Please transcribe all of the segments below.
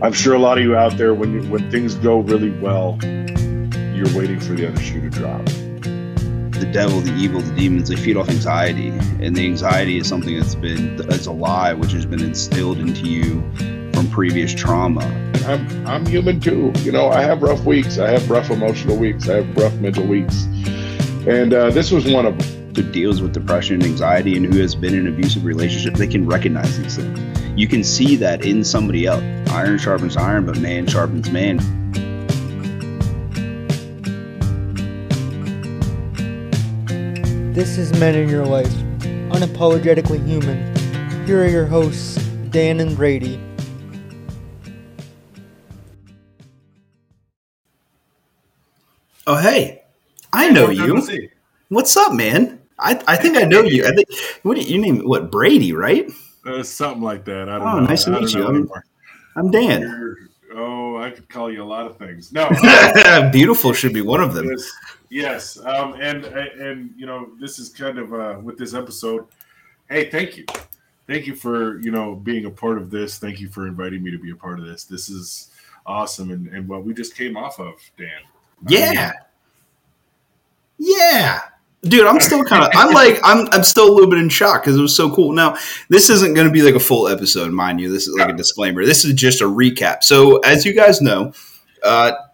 I'm sure a lot of you out there, when things go really well, you're waiting for the other shoe to drop. The devil, the evil, the demons, they feed off anxiety. And the anxiety is something that's a lie, which has been instilled into you from previous trauma. I'm human too. You know, I have rough weeks. I have rough emotional weeks. I have rough mental weeks. And this was one of them. Who deals with depression and anxiety and who has been in an abusive relationship, they can recognize these things. You can see that in somebody else. Iron sharpens iron, but man sharpens man. This is Men in Your Life, unapologetically human. Here are your hosts, Dan and Brady. Oh, hey, I know you. What's up, man? I think I know you. I think what do you name? What, Brady, right? Something like that. I don't know. Nice to meet you. I'm Dan. I could call you a lot of things. No, beautiful should be one of them. Yes. And you know, this is kind of with this episode. Hey, thank you for being a part of this. Thank you for inviting me to be a part of this. This is awesome, and what we just came off of, Dan. Yeah. Dude, I'm still kind of, I'm still a little bit in shock because it was so cool. Now, this isn't going to be like a full episode, mind you. This is like a disclaimer. This is just a recap. So, as you guys know,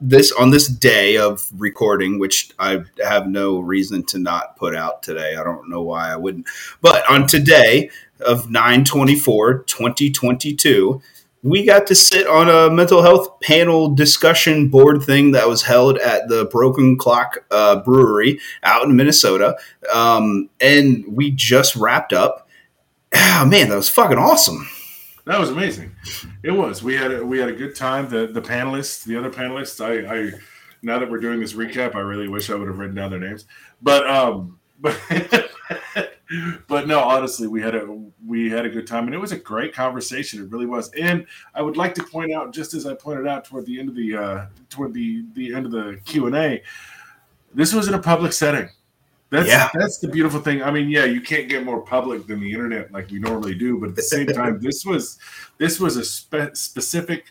this day of recording, which I have no reason to not put out today. I don't know why I wouldn't. But on today of 9/24/2022, we got to sit on a mental health panel discussion board thing that was held at the Broken Clock Brewery out in Minnesota. And we just wrapped up. Oh, man, that was fucking awesome. That was amazing. It was. We had a good time. The other panelists, I now that we're doing this recap, I really wish I would have written down their names. But but no, honestly, we had a good time, and it was a great conversation. It really was. And I would like to point out, just as I pointed out toward the end of the Q&A, this was in a public setting. That's the beautiful thing. I mean, yeah, you can't get more public than the internet like we normally do, but at the same time, this was a specific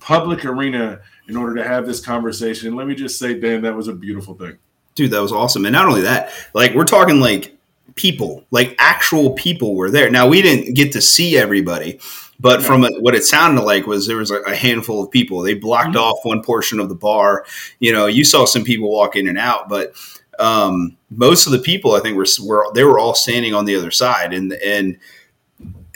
public arena in order to have this conversation. And let me just say, Dan, that was a beautiful thing. Dude, that was awesome. And not only that, like, we're talking like people, like actual people were there. Now, we didn't get to see everybody, but from what it sounded like was there was a handful of people. They blocked off one portion of the bar. You know, you saw some people walk in and out, but most of the people, I think, were all standing on the other side, and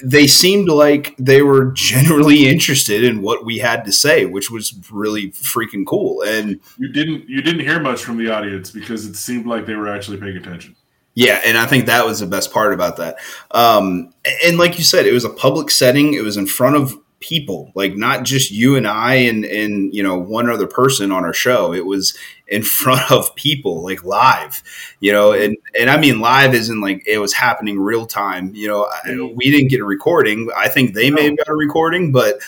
they seemed like they were generally interested in what we had to say, which was really freaking cool. And you didn't hear much from the audience because it seemed like they were actually paying attention. Yeah, and I think that was the best part about that. And like you said, it was a public setting. It was in front of people, like not just you and I and one other person on our show. It was in front of people, like live, and I mean live as in like it was happening real time. We didn't get a recording. I think they may have got a recording, but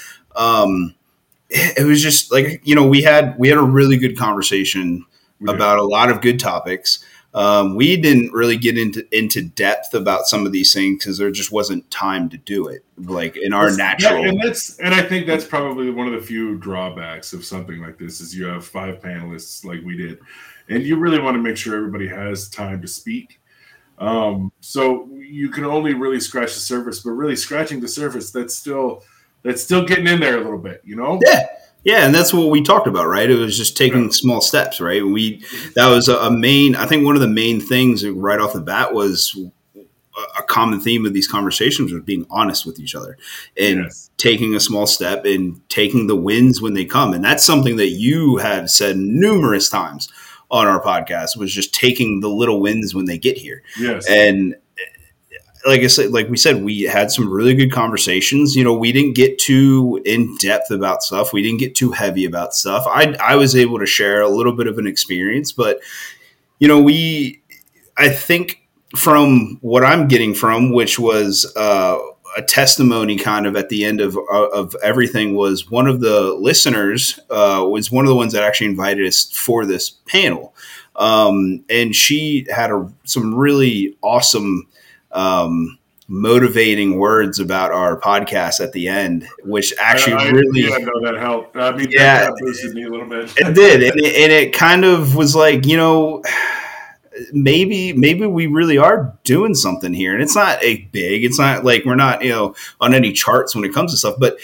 it was just like, we had a really good conversation about a lot of good topics. We didn't really get into depth about some of these things because there just wasn't time to do it, like in our natural. And I think that's probably one of the few drawbacks of something like this is you have 5 panelists like we did, and you really want to make sure everybody has time to speak. So you can only really scratch the surface, but really scratching the surface, that's still getting in there a little bit, Yeah. Yeah, and that's what we talked about, right? It was just taking small steps, right? That was a main, I think one of the main things right off the bat was a common theme of these conversations was being honest with each other and taking a small step and taking the wins when they come. And that's something that you have said numerous times on our podcast was just taking the little wins when they get here. Yes. And like I said, like we said, we had some really good conversations. We didn't get too in depth about stuff. We didn't get too heavy about stuff. I was able to share a little bit of an experience, but I think from what I'm getting from, which was a testimony kind of at the end of everything, was one of the listeners was one of the ones that actually invited us for this panel. And she had some really awesome motivating words about our podcast at the end, which actually that helped. I mean, that boosted me a little bit. It did. And it kind of was like, you know, maybe we really are doing something here. And it's not like we're not, you know, on any charts when it comes to stuff, but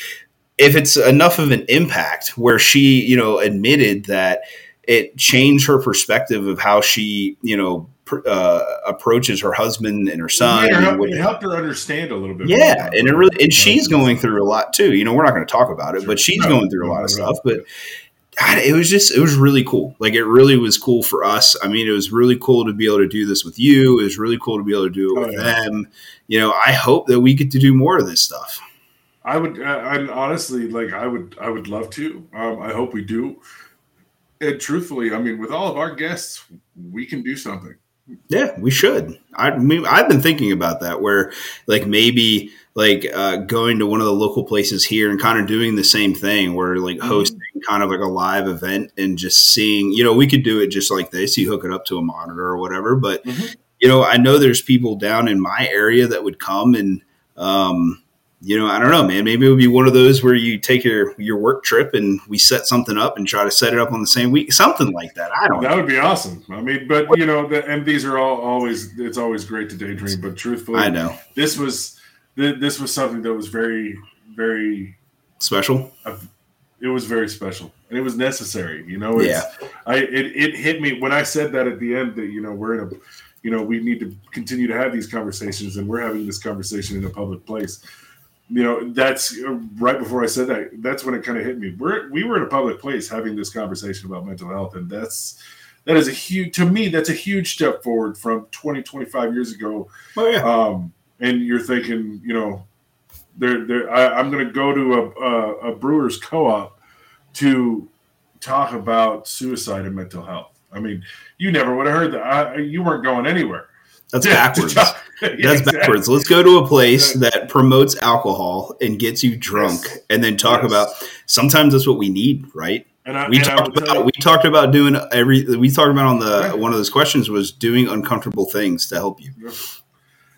if it's enough of an impact where she, you know, admitted that it changed her perspective of how she, you know, approaches her husband and her son. It helped her understand a little bit. Yeah. And she's going through a lot too. You know, we're not going to talk about it, but she's going through a lot of stuff, but God, it was really cool. Like, it really was cool for us. I mean, it was really cool to be able to do this with you. It was really cool to be able to do it with them. You know, I hope that we get to do more of this stuff. I would love to. I hope we do. And truthfully, I mean, with all of our guests, we can do something. Yeah, we should. I've been thinking about that, where like maybe like going to one of the local places here and kind of doing the same thing, where like hosting kind of like a live event and just seeing, you know, we could do it just like this. You hook it up to a monitor or whatever. But, you know, I know there's people down in my area that would come and, you know, I don't know, man, maybe it would be one of those where you take your work trip and we set something up and try to set it up on the same week, something like that. That would be awesome. I mean, but you know, and these are all it's always great to daydream, but truthfully, I know this was something that was very, very special. It was very special and it was necessary. You know, it hit me when I said that at the end that, you know, we're in a, you know, we need to continue to have these conversations and we're having this conversation in a public place. You know, that's right before I said that. That's when it kind of hit me. We were in a public place having this conversation about mental health, and that is a huge, to me, that's a huge step forward from 20, 25 years ago. Oh, yeah. And you're thinking, you know, I'm going to go to a brewer's co-op to talk about suicide and mental health. I mean, you never would have heard that. You weren't going anywhere. That's backwards. Backwards. Let's go to a place that promotes alcohol and gets you drunk, and then talk about. Sometimes that's what we need, right? We talked about one of those questions was doing uncomfortable things to help you.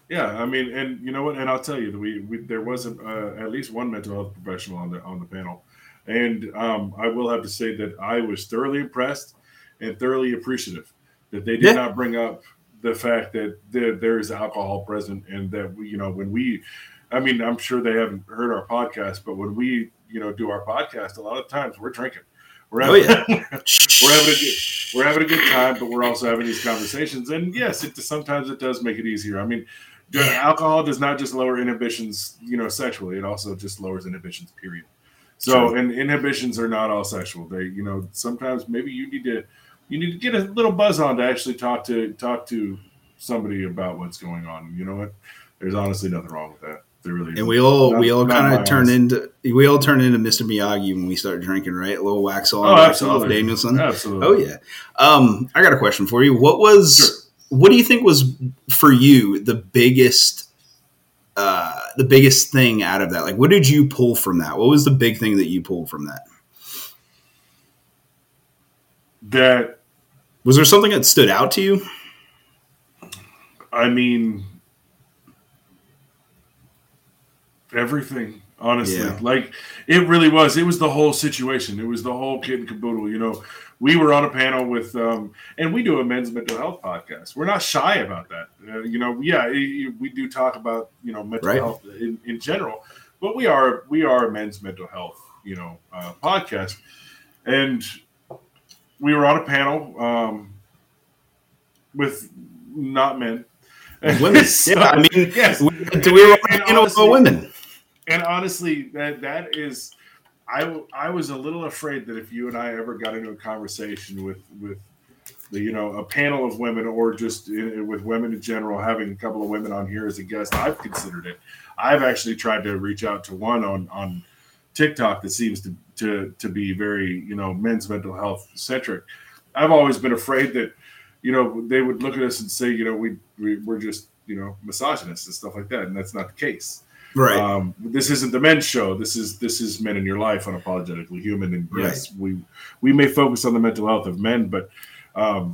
Yeah, I mean, and you know what? And I'll tell you, we there wasn't at least one mental health professional on the panel, and I will have to say that I was thoroughly impressed and thoroughly appreciative that they did not bring up the fact that there is alcohol present, and that we, you know, when we, I mean, I'm sure they haven't heard our podcast, but when we, you know, do our podcast, a lot of times we're drinking, we're having a good time, but we're also having these conversations. And yes, sometimes it does make it easier. I mean, alcohol does not just lower inhibitions, you know, sexually, it also just lowers inhibitions, period. So, and inhibitions are not all sexual. They, you know, sometimes maybe you need to get a little buzz on to actually talk to somebody about what's going on. You know what? There's honestly nothing wrong with that. There really. And we all turn into Mr. Miyagi when we start drinking, right? A little wax on, wax off, Danielson. Absolutely. Oh yeah. I got a question for you. What do you think was for you the biggest thing out of that? Like, what did you pull from that? What was the big thing that you pulled from that? Was there something that stood out to you? I mean, everything, honestly. Yeah. Like, it really was. It was the whole situation. It was the whole kit and caboodle. You know, we were on a panel with, and we do a men's mental health podcast. We're not shy about that. You know, we do talk about, you know, mental health in general, but we are a men's mental health, you know, podcast. And we were on a panel with not men. And women. So, yeah, I mean, yes. We were on a panel with women. And honestly, that is, I was a little afraid that if you and I ever got into a conversation with the, you know, a panel of women or just with women in general, having a couple of women on here as a guest, I've considered it. I've actually tried to reach out to one on TikTok that seems to be very, you know, men's mental health centric. I've always been afraid that, you know, they would look at us and say, you know, we're just, you know, misogynists and stuff like that, and that's not the case. Right. This isn't the men's show. This is Men in Your Life, Unapologetically Human, and yes, we may focus on the mental health of men, but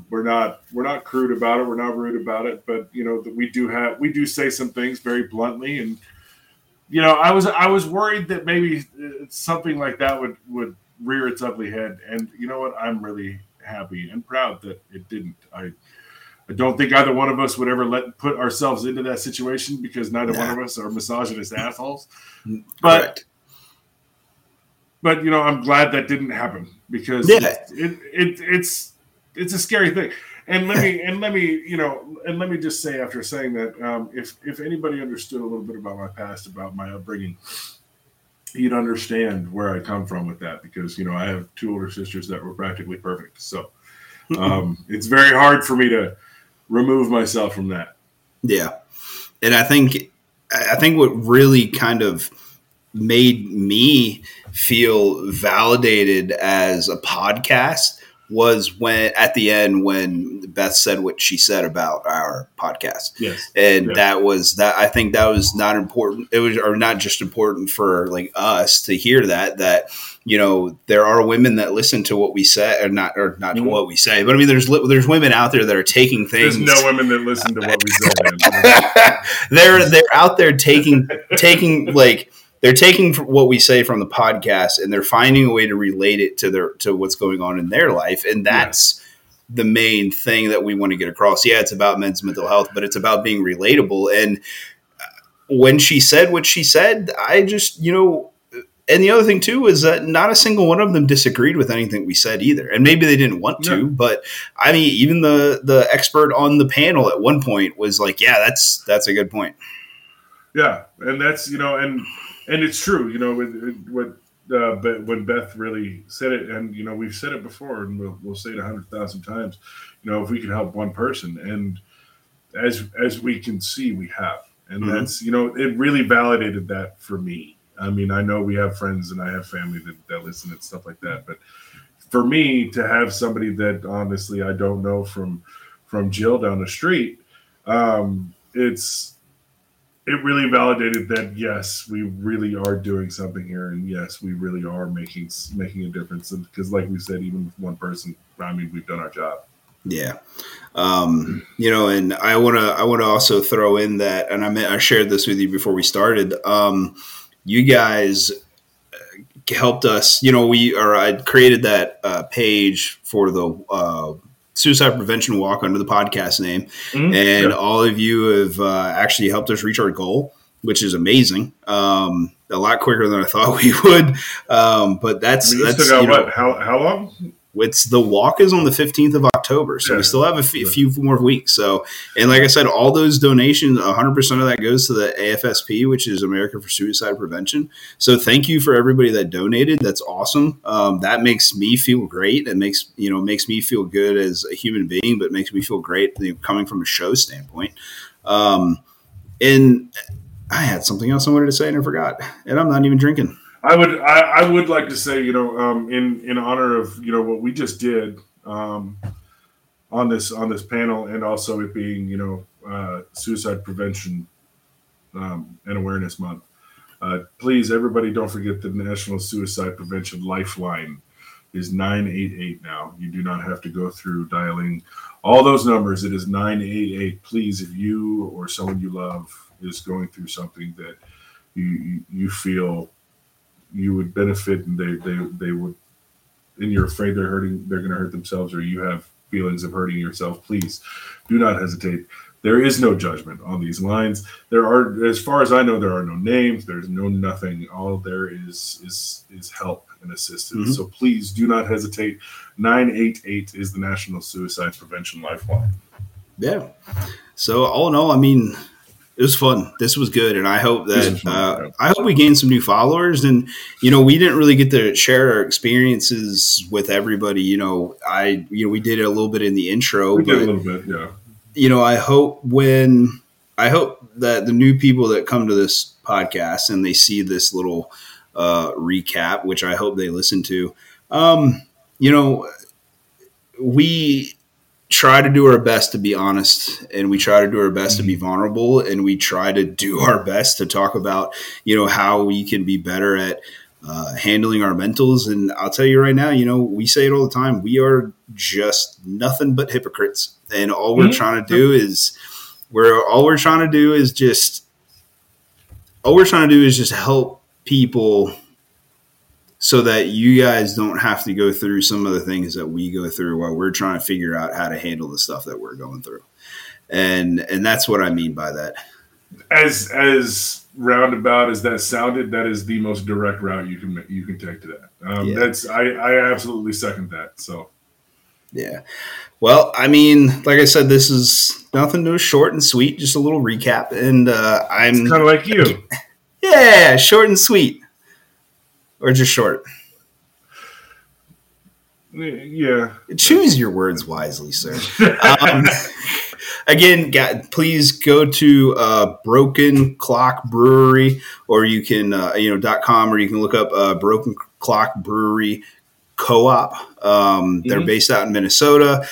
We're not crude about it. We're not rude about it. But you know, we do say some things very bluntly. And you know, I was worried that maybe something like that would rear its ugly head. And you know what? I'm really happy and proud that it didn't. I don't think either one of us would ever put ourselves into that situation, because neither one of us are misogynist assholes. But correct. But you know, I'm glad that didn't happen, because it's a scary thing. And let me just say, after saying that, if anybody understood a little bit about my past, about my upbringing, you'd understand where I come from with that, because you know, I have two older sisters that were practically perfect. So it's very hard for me to remove myself from that. Yeah. And I think what really kind of made me feel validated as a podcast was when at the end, when Beth said what she said about our podcast. Yes. And that was that. I think that was not important. It was, or not just important for like us to hear that, you know, there are women that listen to what we say, or not to what we say, but I mean, there's women out there that are taking things. There's no women that listen to what we say. They're out there taking what we say from the podcast, and they're finding a way to relate it to to what's going on in their life. And that's the main thing that we want to get across. Yeah, it's about men's mental health, but it's about being relatable. And when she said what she said, I just, you know, and the other thing too is that not a single one of them disagreed with anything we said either. And maybe they didn't want to, but I mean, even the expert on the panel at one point was like, yeah, that's a good point. Yeah. And that's, you know, and it's true, you know, but when Beth really said it, and, you know, we've said it before, and we'll say it 100,000 times, you know, if we can help one person, and as we can see, we have. And that's, you know, it really validated that for me. I mean, I know we have friends and I have family that listen and stuff like that. But for me to have somebody that honestly I don't know from Jill down the street, it really validated that, yes, we really are doing something here, and yes, we really are making a difference. And because, like we said, even with one person, I mean, we've done our job. Yeah, you know, and I want to also throw in that, and I shared this with you before we started. You guys helped us. You know, I created that page for the Suicide Prevention Walk under the podcast name. And all of you have actually helped us reach our goal, which is amazing. A lot quicker than I thought we would. But that's still got, you know, how long? The walk is on the 15th of October. So we still have a few more weeks. So, and like I said, all those donations, 100% of that goes to the AFSP, which is America for Suicide Prevention. So thank you for everybody that donated. That's awesome. That makes me feel great. It makes me feel good as a human being, but it makes me feel great coming from a show standpoint. And I had something else I wanted to say and I forgot, and I'm not even drinking. I would like to say, you know, in honor of, you know, what we just did on this panel, and also it being, you know, Suicide Prevention and Awareness Month. Please, everybody, don't forget the National Suicide Prevention Lifeline is 988 now. You do not have to go through dialing all those numbers. It is 988. Please, if you or someone you love is going through something that you feel you would benefit, and they would, and you're afraid they're going to hurt themselves, or you have feelings of hurting yourself, please do not hesitate. There is no judgment on these lines. There are, as far as I know, there are no names. There's no nothing. All there is help and assistance. So please do not hesitate. 988 is the National Suicide Prevention Lifeline. Yeah. So all in all, I mean, it was fun. This was good. And I hope that we gained some new followers. And, you know, we didn't really get to share our experiences with everybody. You know, we did it a little bit in the intro. We did a little bit, yeah. You know, I hope that the new people that come to this podcast and they see this little recap, which I hope they listen to, you know, we try to do our best to be honest, and we try to do our best to be vulnerable, and we try to do our best to talk about, you know, how we can be better at handling our mentals. And I'll tell you right now, you know, we say it all the time. We are just nothing but hypocrites. And all we're trying to do is just help people so that you guys don't have to go through some of the things that we go through while we're trying to figure out how to handle the stuff that we're going through. And that's what I mean by that. As roundabout as that sounded, that is the most direct route you can take to that. I absolutely second that. So, yeah. Well, I mean, like I said, this is nothing new, short and sweet, just a little recap. And it's kind of like you. Yeah, short and sweet. Or just short. Yeah. Choose your words wisely, sir. Again, please go to Broken Clock Brewery, or you can, .com, or you can look up Broken Clock Brewery Co-op. They're based out in Minnesota.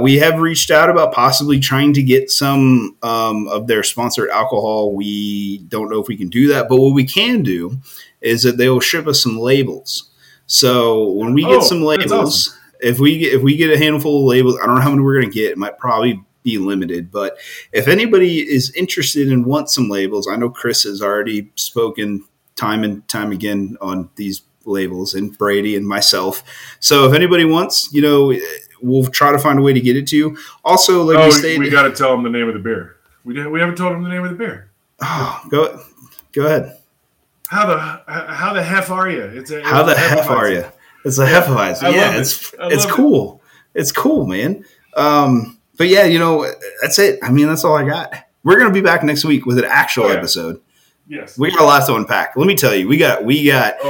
We have reached out about possibly trying to get some of their sponsored alcohol. We don't know if we can do that, but what we can do is that they will ship us some labels. So when we get some labels, awesome. if we get a handful of labels, I don't know how many we're going to get. It might probably be limited, but if anybody is interested and wants some labels, I know Chris has already spoken time and time again on these labels, and Brady and myself. So if anybody wants, we'll try to find a way to get it to you. Also, like we stated, we got to tell them the name of the beer. We haven't told them the name of the beer. Oh, go ahead. How the heff are you? It's a Hefeweizen. Yeah, it's cool. It's cool, man. But yeah, that's it. I mean, that's all I got. We're gonna be back next week with an actual episode. Yes, we got a lot to unpack. Let me tell you, we got. We have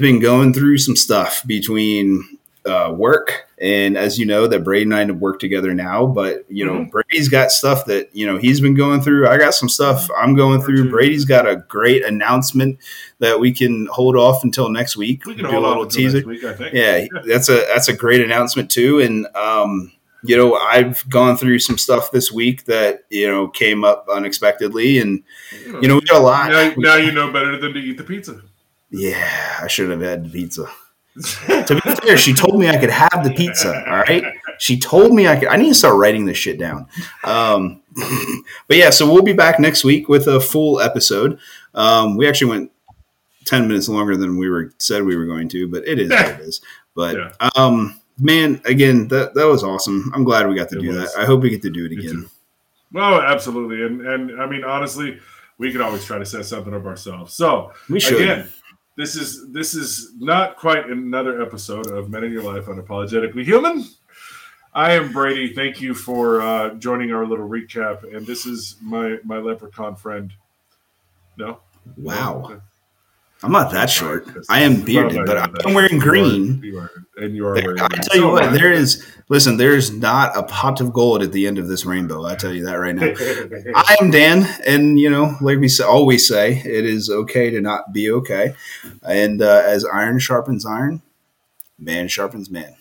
been going through some stuff between work, and as you know, that Brady and I work together now. But Brady's got stuff that he's been going through. I got some stuff I'm going through. True. Brady's got a great announcement that we can hold off until next week. We can do a little teaser. Next week, I think. Yeah, that's a great announcement too, and. I've gone through some stuff this week that, came up unexpectedly, and, we got a lot. Now you know better than to eat the pizza. Yeah, I should have had the pizza. To be fair, she told me I could have the pizza, all right? She told me I need to start writing this shit down. But yeah, so we'll be back next week with a full episode. We actually went 10 minutes longer than said we were going to, but it is what it is. But, man, again, that was awesome. I'm glad we got to do that. I hope we get to do it again. Well, absolutely. And I mean, honestly, we could always try to set something up ourselves. So we should. Again, this is not quite another episode of Men in Your Life Unapologetically Human. I am Brady. Thank you for joining our little recap. And this is my leprechaun friend. No? Wow. No? I'm not that short. I am bearded, but I'm wearing green. You are wearing green. I tell you what, there's not a pot of gold at the end of this rainbow. I tell you that right now. I am Dan, and, like we always say, it is okay to not be okay. And as iron sharpens iron, man sharpens man.